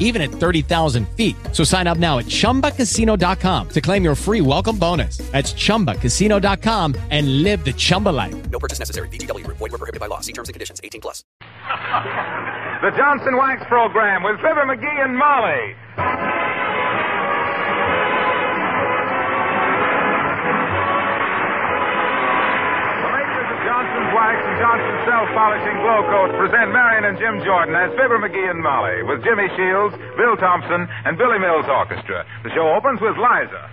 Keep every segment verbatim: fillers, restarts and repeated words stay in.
even at thirty thousand feet. So sign up now at Chumba Casino dot com to claim your free welcome bonus. That's Chumba Casino dot com and live the Chumba life. No purchase necessary. V G W. Void where prohibited by law. See terms and conditions. eighteen plus. The Johnson Wax Program with Fibber McGee and Molly. The makers of Johnson's Wax and Johnson's Self-Polishing Glo-Coat present Marion and Jim Jordan as Fibber McGee and Molly with Jimmy Shields, Bill Thompson, and Billy Mills Orchestra. The show opens with Liza.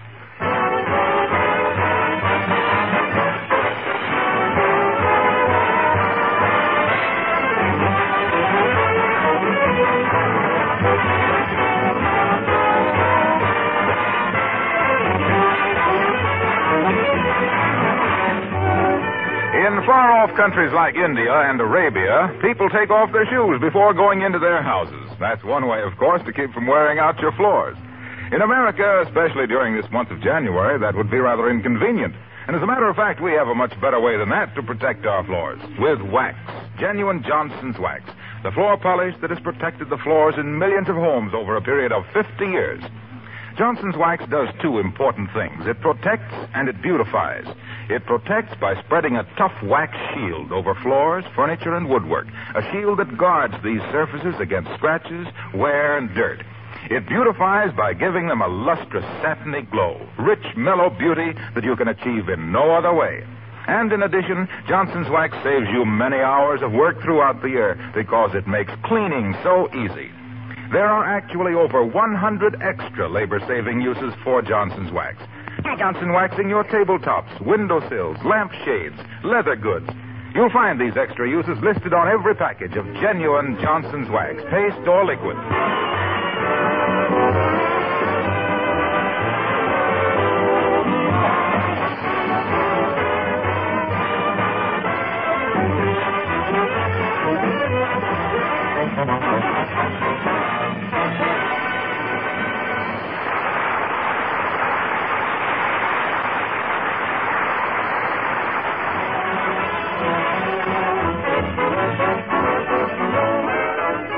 In far-off countries like India and Arabia, people take off their shoes before going into their houses. That's one way, of course, to keep from wearing out your floors. In America, especially during this month of January, that would be rather inconvenient. And as a matter of fact, we have a much better way than that to protect our floors. With wax. Genuine Johnson's Wax. The floor polish that has protected the floors in millions of homes over a period of fifty years. Johnson's Wax does two important things. It protects and it beautifies. It protects by spreading a tough wax shield over floors, furniture, and woodwork, a shield that guards these surfaces against scratches, wear, and dirt. It beautifies by giving them a lustrous, satiny glow, rich, mellow beauty that you can achieve in no other way. And in addition, Johnson's Wax saves you many hours of work throughout the year because it makes cleaning so easy. There are actually over one hundred extra labor-saving uses for Johnson's Wax. Johnson waxing your tabletops, windowsills, lampshades, leather goods. You'll find these extra uses listed on every package of genuine Johnson's Wax, paste or liquid.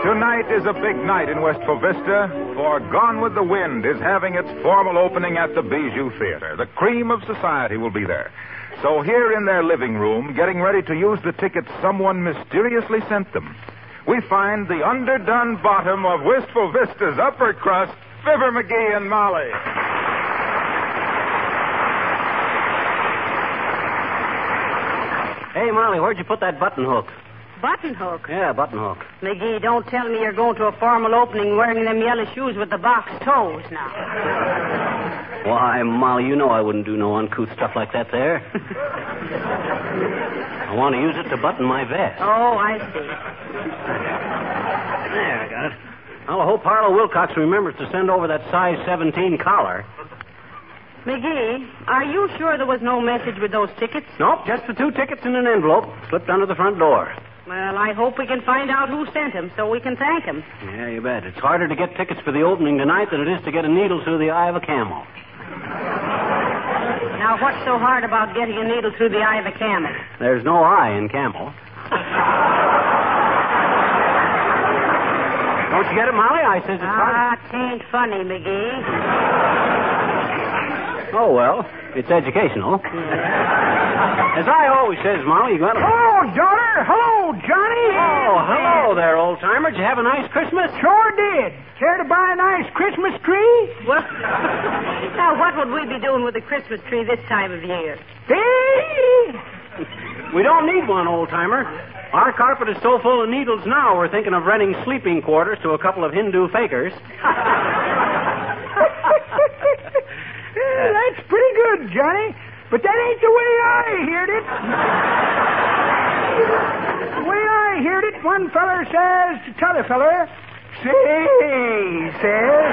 Tonight is a big night in Wistful Vista, for Gone with the Wind is having its formal opening at the Bijou Theater. The cream of society will be there. So here in their living room, getting ready to use the tickets someone mysteriously sent them, we find the underdone bottom of Wistful Vista's upper crust, Fibber McGee and Molly. Hey, Molly, where'd you put that button hook? Button hook? Yeah, button hook. McGee, don't tell me you're going to a formal opening wearing them yellow shoes with the box toes now. Why, Molly, you know I wouldn't do no uncouth stuff like that there. I want to use it to button my vest. Oh, I see. There, I got it. Well, I hope Harlow Wilcox remembers to send over that size seventeen collar. McGee, are you sure there was no message with those tickets? Nope, just the two tickets in an envelope slipped under the front door. Well, I hope we can find out who sent him so we can thank him. Yeah, you bet. It's harder to get tickets for the opening tonight than it is to get a needle through the eye of a camel. Now, what's so hard about getting a needle through the eye of a camel? There's no eye in camel. Don't you get it, Molly? I says it's hard. Ah, it ain't funny, McGee. Oh, well, it's educational. As I always says, Molly, you gotta... Oh, daughter! Hello, Johnny! Oh, hello there, old-timer. Did you have a nice Christmas? Sure did. Care to buy a nice Christmas tree? Well, now, what would we be doing with a Christmas tree this time of year? Hey! We don't need one, old-timer. Our carpet is so full of needles now, we're thinking of renting sleeping quarters to a couple of Hindu fakers. That's pretty good, Johnny. But that ain't the way I heard it. The way I heard it, one feller says to t'other feller, say, says,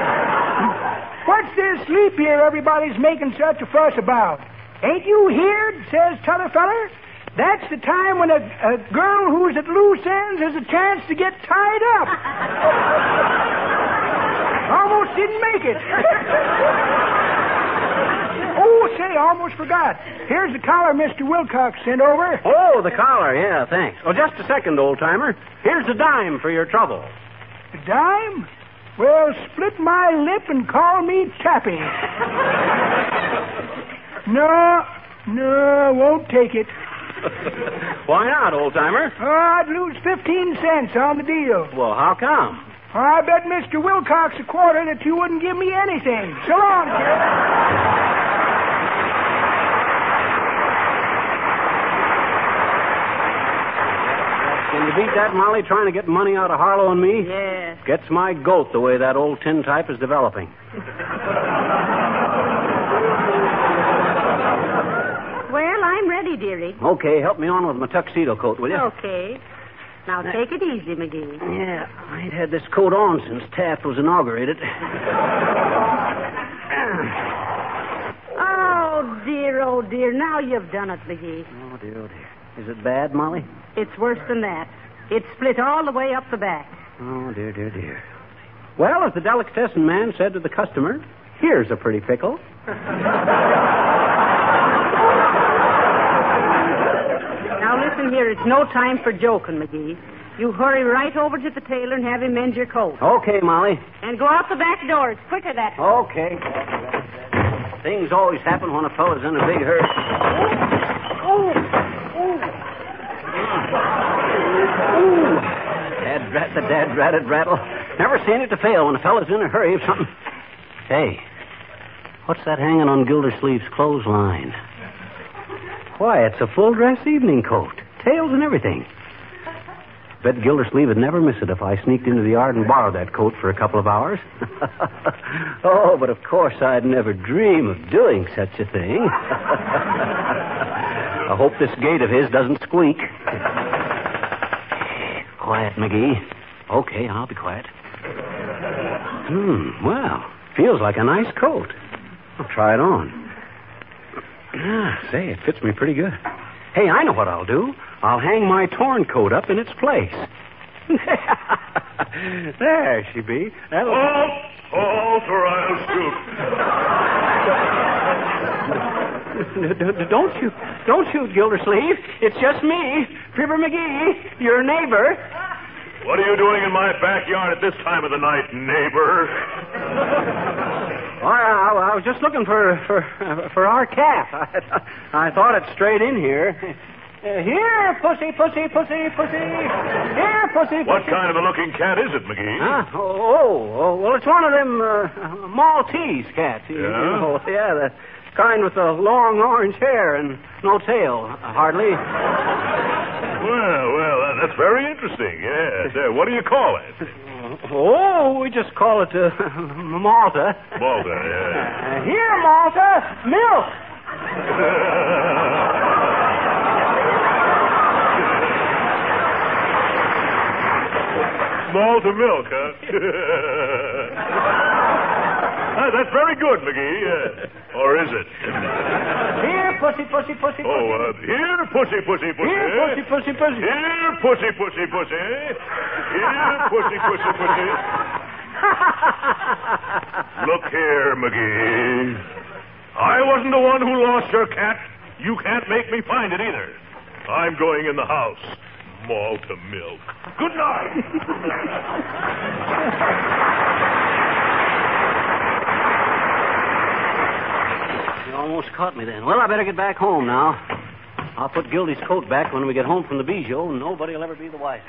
what's this sleep here everybody's making such a fuss about? Ain't you heard, says t'other feller? That's the time when a, a girl who's at loose ends has a chance to get tied up. Almost didn't make it. Oh, say, almost forgot. Here's the collar Mister Wilcox sent over. Oh, the collar, yeah, thanks. Oh, just a second, old-timer. Here's a dime for your trouble. A dime? Well, split my lip and call me Tappy. No, no, won't take it. Why not, old-timer? Oh, I'd lose fifteen cents on the deal. Well, how come? I bet Mister Wilcox a quarter that you wouldn't give me anything. So long, kid. Can you beat that, Molly, trying to get money out of Harlow and me? Yes. Gets my goat the way that old tin type is developing. Well, I'm ready, dearie. Okay, help me on with my tuxedo coat, will you? Okay. Now, now take it easy, McGee. Yeah, I ain't had this coat on since Taft was inaugurated. Oh, dear, oh, dear. Now you've done it, McGee. Oh, dear, oh, dear. Is it bad, Molly? It's worse than that. It's split all the way up the back. Oh, dear, dear, dear. Well, as the delicatessen man said to the customer, here's a pretty pickle. Now, listen here. It's no time for joking, McGee. You hurry right over to the tailor and have him mend your coat. Okay, Molly. And go out the back door. It's quicker that way. Okay. Things always happen when a fellow's in a big hurry. Oh, oh. Ooh. Dad rat the dad ratted rattle. Never seen it to fail when a fellow's in a hurry or something. Hey, what's that hanging on Gildersleeve's clothesline? Why, it's a full dress evening coat. Tails and everything. Bet Gildersleeve would never miss it if I sneaked into the yard and borrowed that coat for a couple of hours. Oh, but of course I'd never dream of doing such a thing. I hope this gate of his doesn't squeak. Quiet, McGee. Okay, I'll be quiet. Hmm, well, feels like a nice coat. I'll try it on. Ah, say, it fits me pretty good. Hey, I know what I'll do. I'll hang my torn coat up in its place. There she be. That'll... Halt! Halt or I'll shoot. Don't you... Don't shoot, Gildersleeve. It's just me, Fibber McGee, your neighbor. What are you doing in my backyard at this time of the night, neighbor? Well, I, I was just looking for for, for our calf. I, I thought it strayed in here. Uh, here, pussy, pussy, pussy, pussy. Here, pussy, pussy. What kind of a looking cat is it, McGee? Huh? Oh, oh, well, it's one of them uh, Maltese cats. Yeah? You know, yeah, the... kind with the long orange hair and no tail, hardly. Well, well, that's very interesting, yes. Uh, what do you call it? Oh, we just call it uh, Malta. Malta, yeah. Uh, here, Malta, milk. Malta milk, huh? That's very good, McGee. Uh, or is it? Here, pussy, pussy, pussy, pussy. Oh, uh, here, pussy, pussy, pussy. Here, pussy, pussy, pussy. Here, pussy, pussy, pussy. Here, pussy, pussy, pussy. Look here, McGee. I wasn't the one who lost your cat. You can't make me find it either. I'm going in the house. Malta milk. Good night. Almost caught me then. Well, I better get back home now. I'll put Gildy's coat back when we get home from the Bijou, and nobody will ever be the wiser.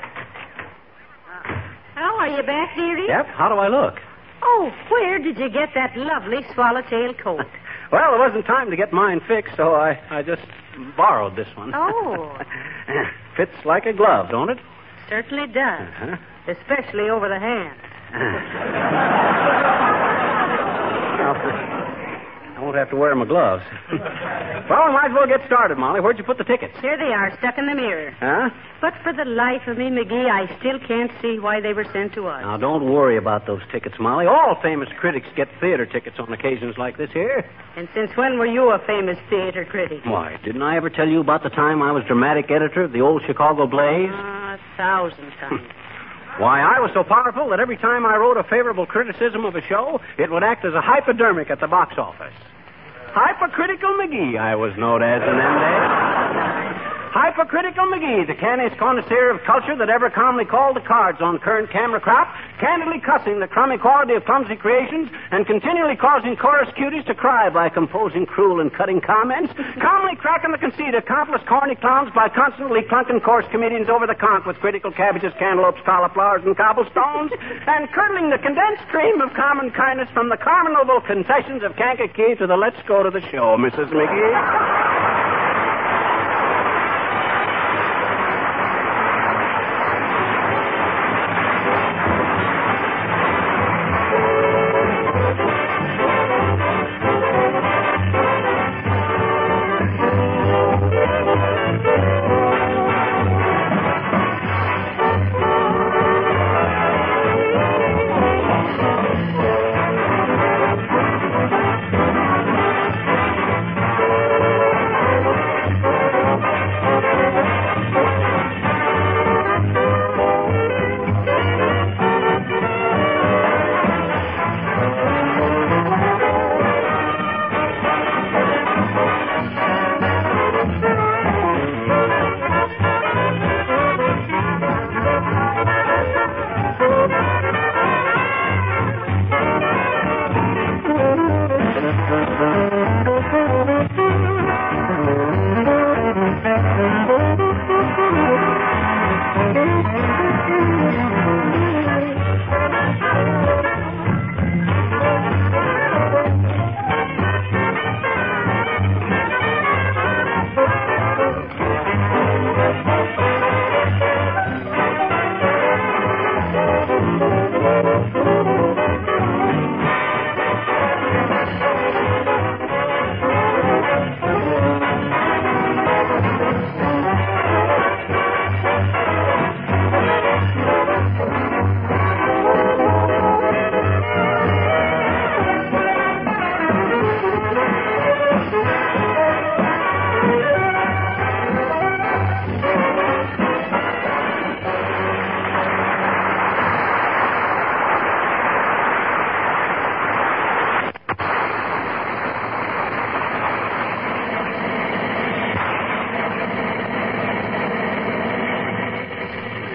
How are you back, dearie? Yep. How do I look? Oh, where did you get that lovely swallowtail coat? Well, it wasn't time to get mine fixed, so I, I just borrowed this one. Oh. Fits like a glove, don't it? Certainly does. Uh-huh. Especially over the hand. I won't have to wear my gloves. Well, we might as well get started, Molly. Where'd you put the tickets? Here they are, stuck in the mirror. Huh? But for the life of me, McGee, I still can't see why they were sent to us. Now, don't worry about those tickets, Molly. All famous critics get theater tickets on occasions like this here. And since when were you a famous theater critic? Why, didn't I ever tell you about the time I was dramatic editor of the old Chicago Blaze? Ah, uh, a thousand times. Why, I was so powerful that every time I wrote a favorable criticism of a show, it would act as a hypodermic at the box office. Hypocritical McGee, I was known as in them days. Hypocritical McGee, the canniest connoisseur of culture that ever calmly called the cards on current camera crop, candidly cussing the crummy quality of clumsy creations, and continually causing chorus cuties to cry by composing cruel and cutting comments, calmly cracking the conceit of countless corny clowns by constantly clunking coarse comedians over the conch with critical cabbages, cantaloupes, cauliflowers, and cobblestones, and curdling the condensed cream of common kindness from the carminable confessions of Kankakee to the let's go to the show, Missus McGee.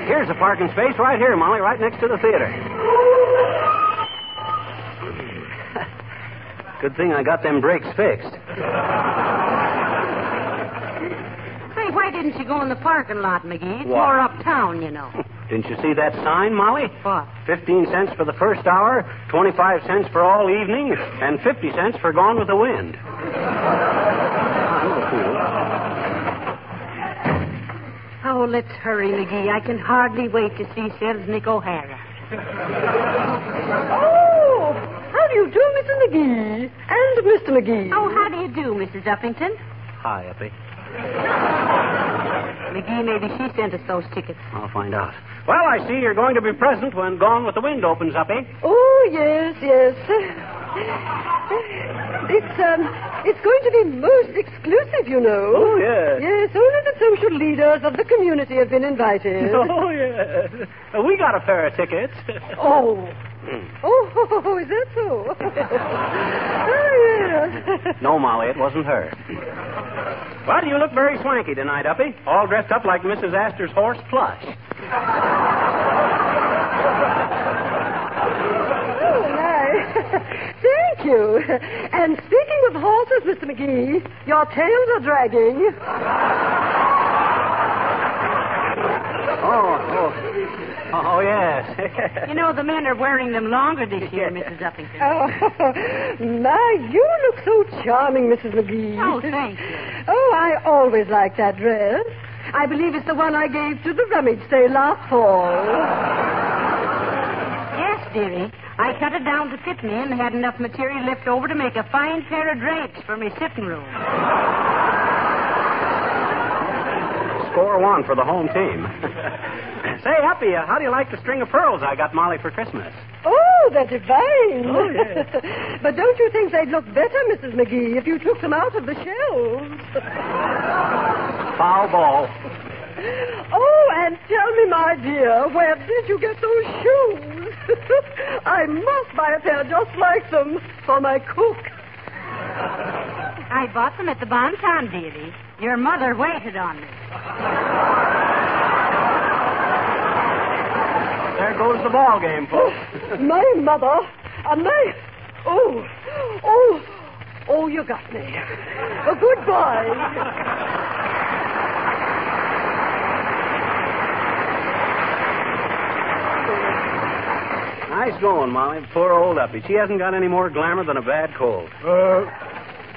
There's a parking space right here, Molly, right next to the theater. Good thing I got them brakes fixed. Say, why didn't you go in the parking lot, McGee? It's more uptown, you know. Didn't you see that sign, Molly? What? Fifteen cents for the first hour, twenty-five cents for all evening, and fifty cents for Gone with the Wind. Oh, let's hurry, McGee. I can hardly wait to see Selznick O'Hara. Oh, how do you do, Missus McGee? And Mister McGee. Oh, how do you do, Missus Uppington? Hi, Uppy. McGee, maybe she sent us those tickets. I'll find out. Well, I see you're going to be present when Gone with the Wind opens, Uppy. Oh, yes, yes. It's, um... It's going to be most exclusive, you know. Oh, yes. Yes, only the social leaders of the community have been invited. Oh, yes. We got a pair of tickets. Oh. Mm. Oh, is that so? Oh, yes. No, Molly, it wasn't her. Well, you look very swanky tonight, Uppy. All dressed up like Missus Astor's horse plush. Thank you. And speaking of horses, Mister McGee, your tails are dragging. Oh, oh. Oh, yes. You know, the men are wearing them longer this year, Missus Uppington. Oh, my, you look so charming, Missus McGee. Oh, thank you. Oh, I always like that dress. I believe it's the one I gave to the rummage sale last fall. Yes, dearie. I cut it down to fit me and had enough material left over to make a fine pair of drapes for my sitting room. Score one for the home team. Say, Uppy, uh, how do you like the string of pearls I got Molly for Christmas? Oh, they're divine. Oh, yes. But don't you think they'd look better, Missus McGee, if you took them out of the shelves? Foul ball. Oh, and tell me, my dear, where did you get those shoes? I must buy a pair just like them for my cook. I bought them at the Bon Ton, dearie. Your mother waited on me. There goes the ball game, folks. Oh, my mother and my... Oh, oh, oh, you got me. Oh, goodbye. Nice going, Molly. Poor old Uppy. She hasn't got any more glamour than a bad cold. Uh,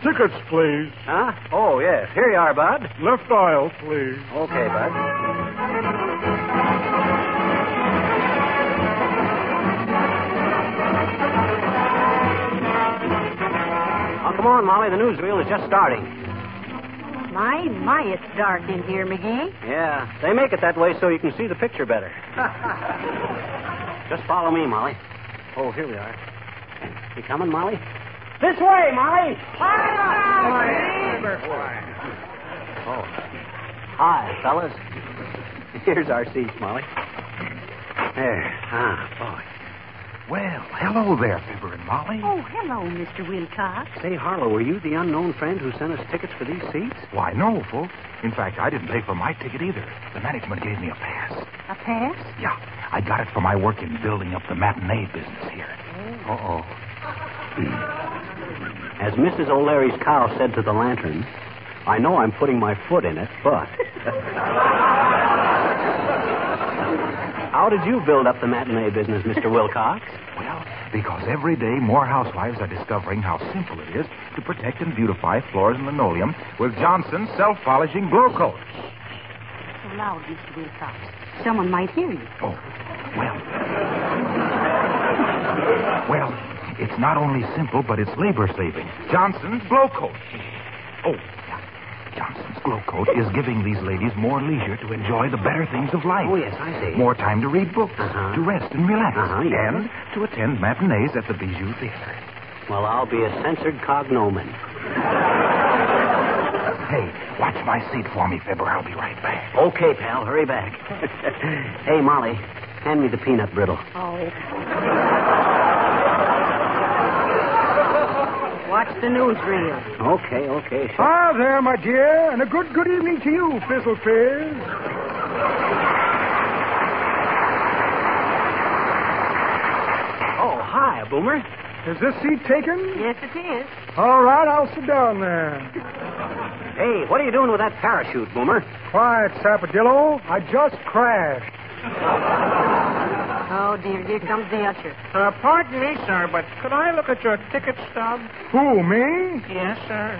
tickets, please. Huh? Oh, yes. Here you are, Bud. Left aisle, please. Okay, Bud. Oh, come on, Molly. The newsreel is just starting. My, my, it's dark in here, McGee. Yeah. They make it that way so you can see the picture better. Just follow me, Molly. Oh, here we are. You coming, Molly? This way, Molly! Hi, Molly! Oh. Hi, fellas. Here's our seats, Molly. There. Ah, boy. Well, hello there, Fibber and Molly. Oh, hello, Mister Wilcox. Say, Harlow, were you the unknown friend who sent us tickets for these seats? Why, no, folks. In fact, I didn't pay for my ticket either. The management gave me a pass. A pass? Yeah. I got it for my work in building up the matinee business here. Oh. Uh-oh. As Missus O'Leary's cow said to the lantern, I know I'm putting my foot in it, but... How did you build up the matinee business, Mister Wilcox? Well, because every day more housewives are discovering how simple it is to protect and beautify floors and linoleum with Johnson's self-polishing Glo-Coat. So loud, Mister Wilcox. Someone might hear you. Oh, well. Well, it's not only simple, but it's labor-saving. Johnson's Glo-Coat. Oh, yeah. Johnson's Glo-Coat is giving these ladies more leisure to enjoy the better things of life. Oh, yes, I see. More time to read books, uh-huh. to rest and relax, uh-huh, yes. and to attend matinees at the Bijou Theater. Well, I'll be a censored cognomen. Hey, watch my seat for me, Fibber. I'll be right back. Okay, pal. Hurry back. Hey, Molly, hand me the peanut brittle. Oh. Watch the newsreel. Okay, okay. Sure. Ah, there, my dear, and a good, good evening to you, Fizzle Fizz. Oh, hi, Boomer. Is this seat taken? Yes, it is. All right, I'll sit down there. Hey, what are you doing with that parachute, Boomer? Quiet, Sappadillo. I just crashed. Oh, dear. Here comes the usher. Uh, pardon me, sir, but could I look at your ticket stub? Who, me? Yes, sir.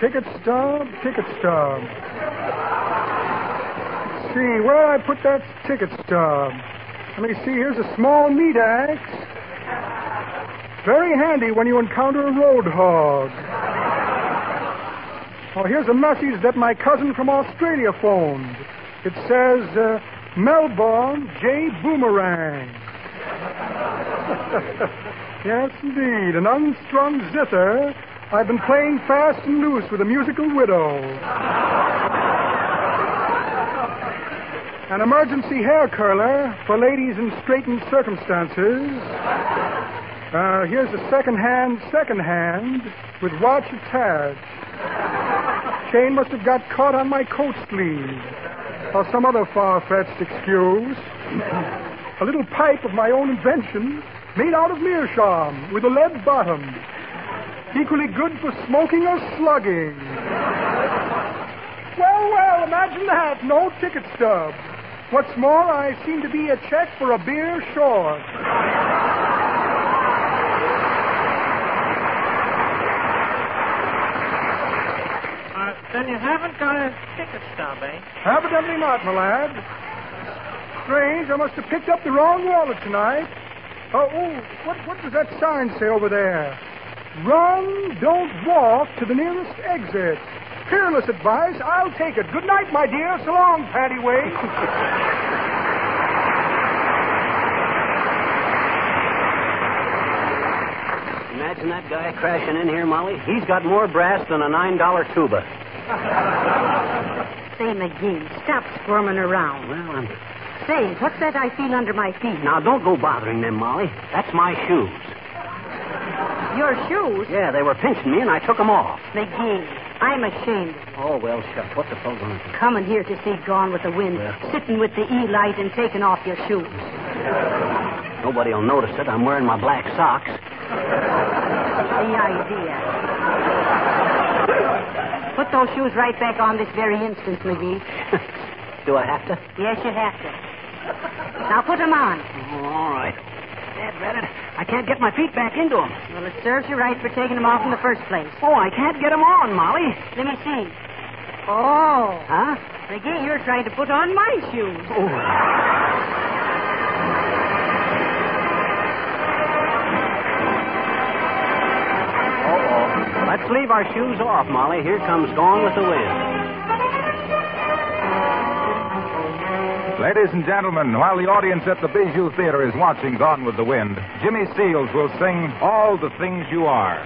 Ticket stub, ticket stub. Let's see, where I put that ticket stub? Let me see. Here's a small meat axe. Very handy when you encounter a road hog. Oh, here's a message that my cousin from Australia phoned. It says, uh, Melbourne J. Boomerang. Yes, indeed. An unstrung zither. I've been playing fast and loose with a musical widow. An emergency hair curler for ladies in straitened circumstances. Uh, here's a second-hand second-hand with watch attached. Chain must have got caught on my coat sleeve. Or some other far-fetched excuse. A little pipe of my own invention, made out of meerschaum, with a lead bottom. Equally good for smoking or slugging. Well, well, imagine that. No ticket stub. What's more, I seem to be a check for a beer short. Uh, then you haven't got a ticket stub, eh? Evidently not, my lad. Strange, I must have picked up the wrong wallet tonight. Oh, oh what, what does that sign say over there? Run, don't walk to the nearest exit. Fearless advice, I'll take it. Good night, my dear. So long, Patty Wade. Imagine that guy crashing in here, Molly. He's got more brass than a nine dollar tuba. Say, McGee, stop squirming around. Well, I'm... Say, what's that I feel under my feet? Now, don't go bothering them, Molly. That's my shoes. Your shoes? Yeah, they were pinching me, and I took them off. McGee, I'm ashamed. Oh, well, shucks. What the fuck going on? Coming here to see Gone with the Wind, well, sitting with the E-light and taking off your shoes. Nobody will notice it. I'm wearing my black socks. The idea. Put those shoes right back on this very instant, McGee. Do I have to? Yes, you have to. Now put them on. Oh, all right. I can't get my feet back into them. Well, it serves you right for taking them off in the first place. Oh, I can't get them on, Molly. Let me see. Oh. Huh? McGee, you're trying to put on my shoes. Oh. Uh-oh. Let's leave our shoes off, Molly. Here comes Gone with the Wind. Ladies and gentlemen, while the audience at the Bijou Theater is watching Gone with the Wind, Jimmy Shields will sing All the Things You Are.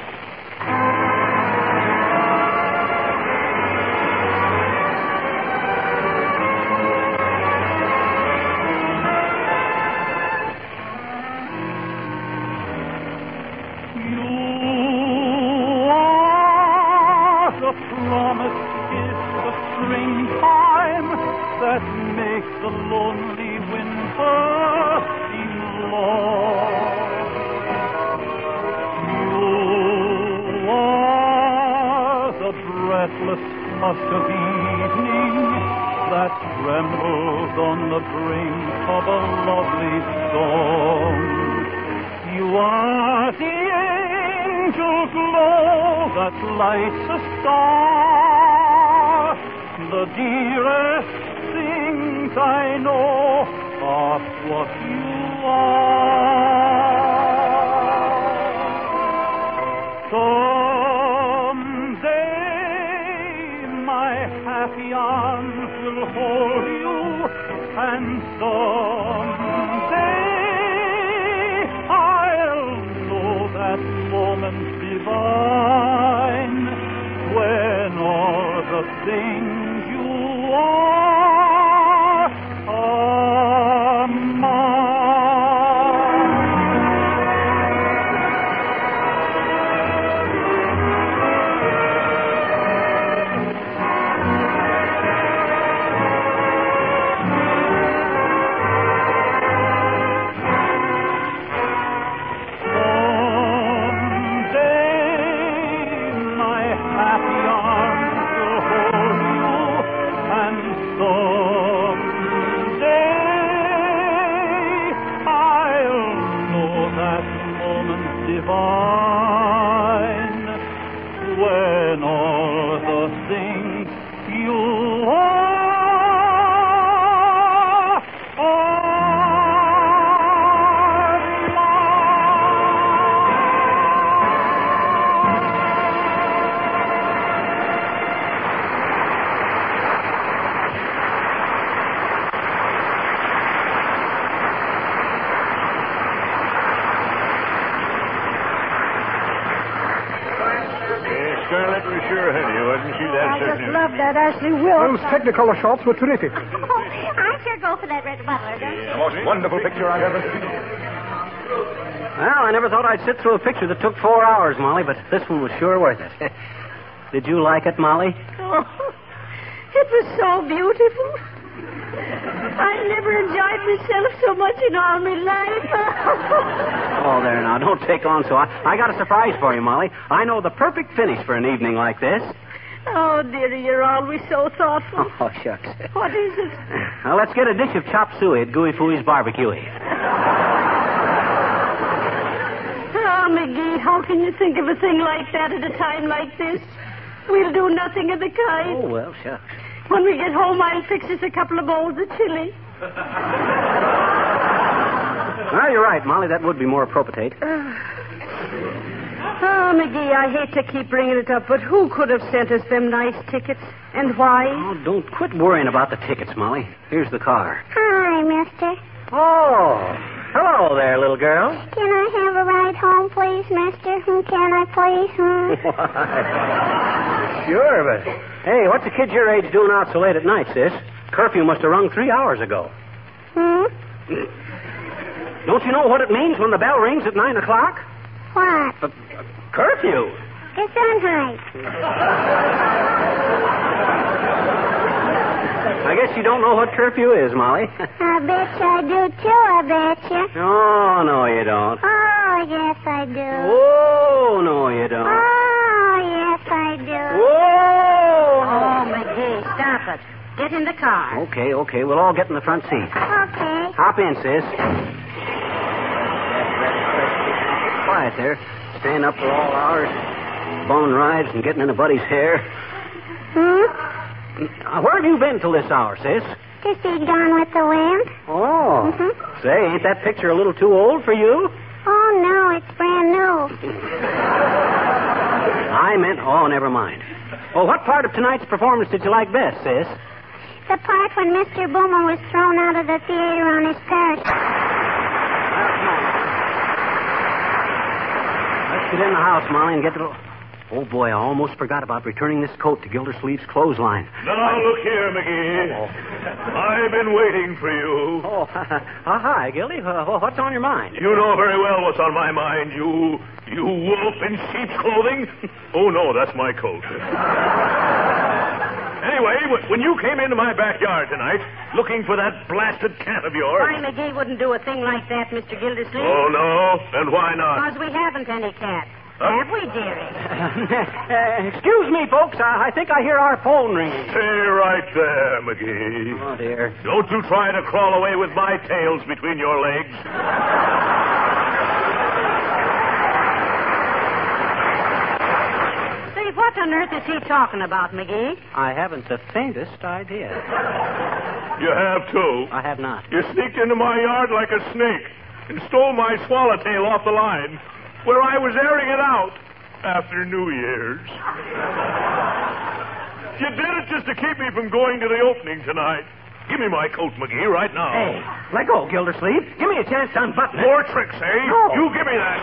You are the promise, it's the springtime that makes the lonely winter seem long. You are the breathless hush of evening that trembles on the brink of a lovely song. You are the angel glow that lights a star, the dearest I know of what you are. Someday my happy arms will hold you, and someday I'll know that moment divine when all the things you are. Those Technicolor shots were terrific. Oh, I sure go for that Red Butler, don't you? The most wonderful picture I've ever seen. Well, I never thought I'd sit through a picture that took four hours, Molly, but this one was sure worth it. Did you like it, Molly? Oh, it was so beautiful. I never enjoyed myself so much in all my life. Oh, there now, don't take on so. I, I got a surprise for you, Molly. I know the perfect finish for an evening like this. Oh, dearie, you're always so thoughtful. Oh, shucks. What is it? Now, let's get a dish of chop suey at Gooey Fooey's Barbecue. Oh, McGee, how can you think of a thing like that at a time like this? We'll do nothing of the kind. Oh, well, shucks. When we get home, I'll fix us a couple of bowls of chili. Well, you're right, Molly. That would be more appropriate. Oh, McGee, I hate to keep bringing it up, but who could have sent us them nice tickets? And why? Oh, don't quit worrying about the tickets, Molly. Here's the car. Hi, mister. Oh, hello there, little girl. Can I have a ride home, please, mister? Can I please? Hmm? Why? Sure, but... Hey, what's a kid your age doing out so late at night, sis? Curfew must have rung three hours ago. Hmm? Don't you know what it means when the bell rings at nine o'clock? What? A, a curfew. It's unhide. I guess you don't know what curfew is, Molly. I bet you I do, too, I bet you. Oh, no, you don't. Oh, yes, I do. Oh, no, you don't. Oh, yes, I do. Whoa! Oh, McGee, stop it. Get in the car. Okay, okay. We'll all get in the front seat. Okay. Hop in, sis. Quiet there. Staying up for all hours. Bone rides and getting into Buddy's hair. Hmm? Where have you been till this hour, sis? To see Gone with the Wind. Oh. Mm-hmm. Say, ain't that picture a little too old for you? Oh, no. It's brand new. I meant, oh, never mind. Well, what part of tonight's performance did you like best, sis? The part when Mister Boomer was thrown out of the theater on his parachute. Let's get in the house, Molly, and get the... Oh, boy, I almost forgot about returning this coat to Gildersleeve's clothesline. Now, look here, McGee. Uh-oh. I've been waiting for you. Oh, uh, hi, Gildy. Uh, what's on your mind? You know very well what's on my mind, you you wolf in sheep's clothing. Oh, no, that's my coat. Anyway, when you came into my backyard tonight, looking for that blasted cat of yours... Why, McGee wouldn't do a thing like that, Mister Gildersleeve. Oh, no? And why not? Because we haven't any cats. Uh, Have we, dearie? Uh, excuse me, folks. I, I think I hear our phone ringing. Stay right there, McGee. Oh, dear. Don't you try to crawl away with my tails between your legs. Say, what on earth is he talking about, McGee? I haven't the faintest idea. You have, too. I have not. You sneaked into my yard like a snake and stole my swallowtail off the line, where I was airing it out after New Year's. You did it just to keep me from going to the opening tonight. Give me my coat, McGee, right now. Hey, let go, Gildersleeve. Give me a chance to unbutton it. More tricks, eh? No. You give me that.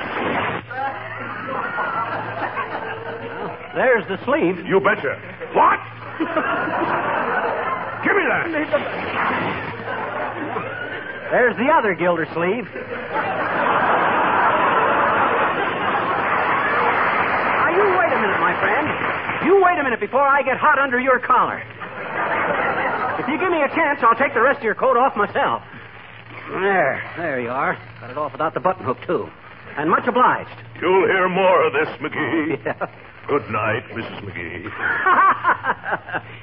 Well, there's the sleeve. You betcha. What? Give me that. There's the other, Gildersleeve. My friend, you wait a minute before I get hot under your collar. If you give me a chance, I'll take the rest of your coat off myself. There, there you are. Got it off without the button hook, too. And much obliged. You'll hear more of this, McGee. Yeah. Good night, Missus McGee.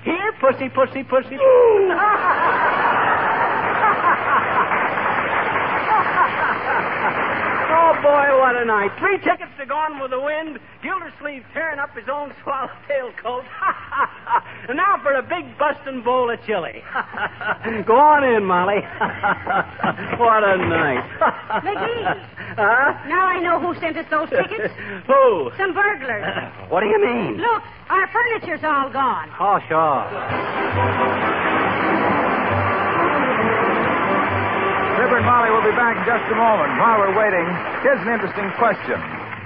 Here, pussy, pussy, pussy. Oh, boy, what a night. Three tickets to Gone with the Wind. Gildersleeve tearing up his own swallowtail coat. And now for a big bustin' bowl of chili. Go on in, Molly. What a night. McGee. Huh? Now I know who sent us those tickets. Who? Some burglars. Uh, what do you mean? Look, our furniture's all gone. Oh, sure. Fibber and Molly will be back in just a moment. While we're waiting, here's an interesting question.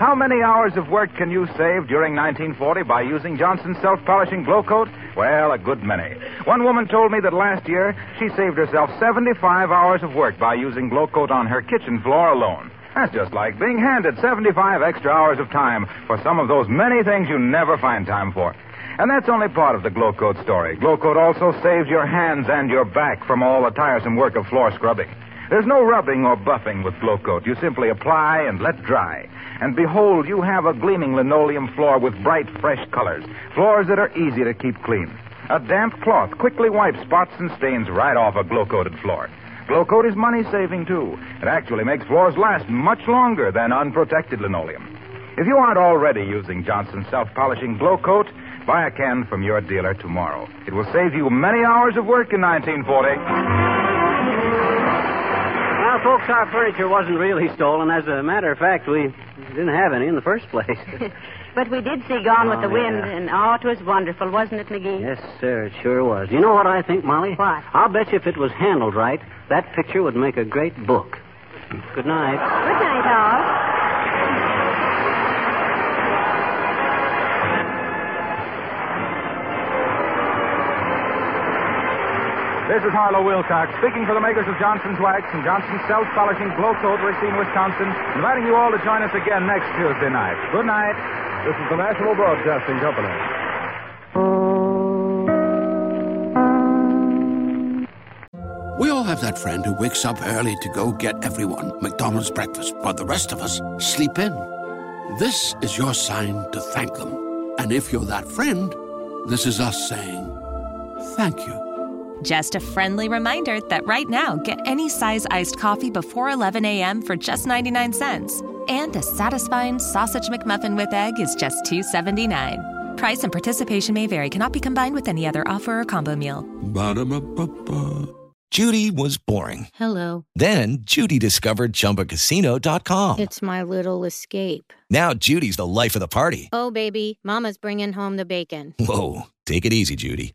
How many hours of work can you save during nineteen forty by using Johnson's self-polishing Glo-Coat? Well, a good many. One woman told me that last year she saved herself seventy-five hours of work by using Glo-Coat on her kitchen floor alone. That's just like being handed seventy-five extra hours of time for some of those many things you never find time for. And that's only part of the Glo-Coat story. Glo-Coat also saves your hands and your back from all the tiresome work of floor scrubbing. There's no rubbing or buffing with Glo-Coat. You simply apply and let dry. And behold, you have a gleaming linoleum floor with bright, fresh colors. Floors that are easy to keep clean. A damp cloth quickly wipes spots and stains right off a Glo-Coated floor. Glo-Coat is money-saving, too. It actually makes floors last much longer than unprotected linoleum. If you aren't already using Johnson's self-polishing Glo-Coat, buy a can from your dealer tomorrow. It will save you many hours of work in nineteen forty. Now, folks, our furniture wasn't really stolen. As a matter of fact, we didn't have any in the first place. But we did see Gone with the Wind, yeah. and oh, it was wonderful, wasn't it, McGee? Yes, sir, it sure was. You know what I think, Molly? What? I'll bet you if it was handled right, that picture would make a great book. Good night. Good night, all. This is Harlow Wilcox, speaking for the makers of Johnson's Wax and Johnson's Self-Polishing Glo-Coat, Racine, Wisconsin, inviting you all to join us again next Tuesday night. Good night. This is the National Broadcasting Company. We all have that friend who wakes up early to go get everyone McDonald's breakfast, while the rest of us sleep in. This is your sign to thank them. And if you're that friend, this is us saying thank you. Just a friendly reminder that right now, get any size iced coffee before eleven a.m. for just ninety-nine cents. And a satisfying sausage McMuffin with egg is just two dollars and seventy-nine cents. Price and participation may vary. Cannot be combined with any other offer or combo meal. Ba-da-ba-ba-ba. Judy was boring. Hello. Then Judy discovered Chumba Casino dot com. It's my little escape. Now Judy's the life of the party. Oh, baby, mama's bringing home the bacon. Whoa, take it easy, Judy.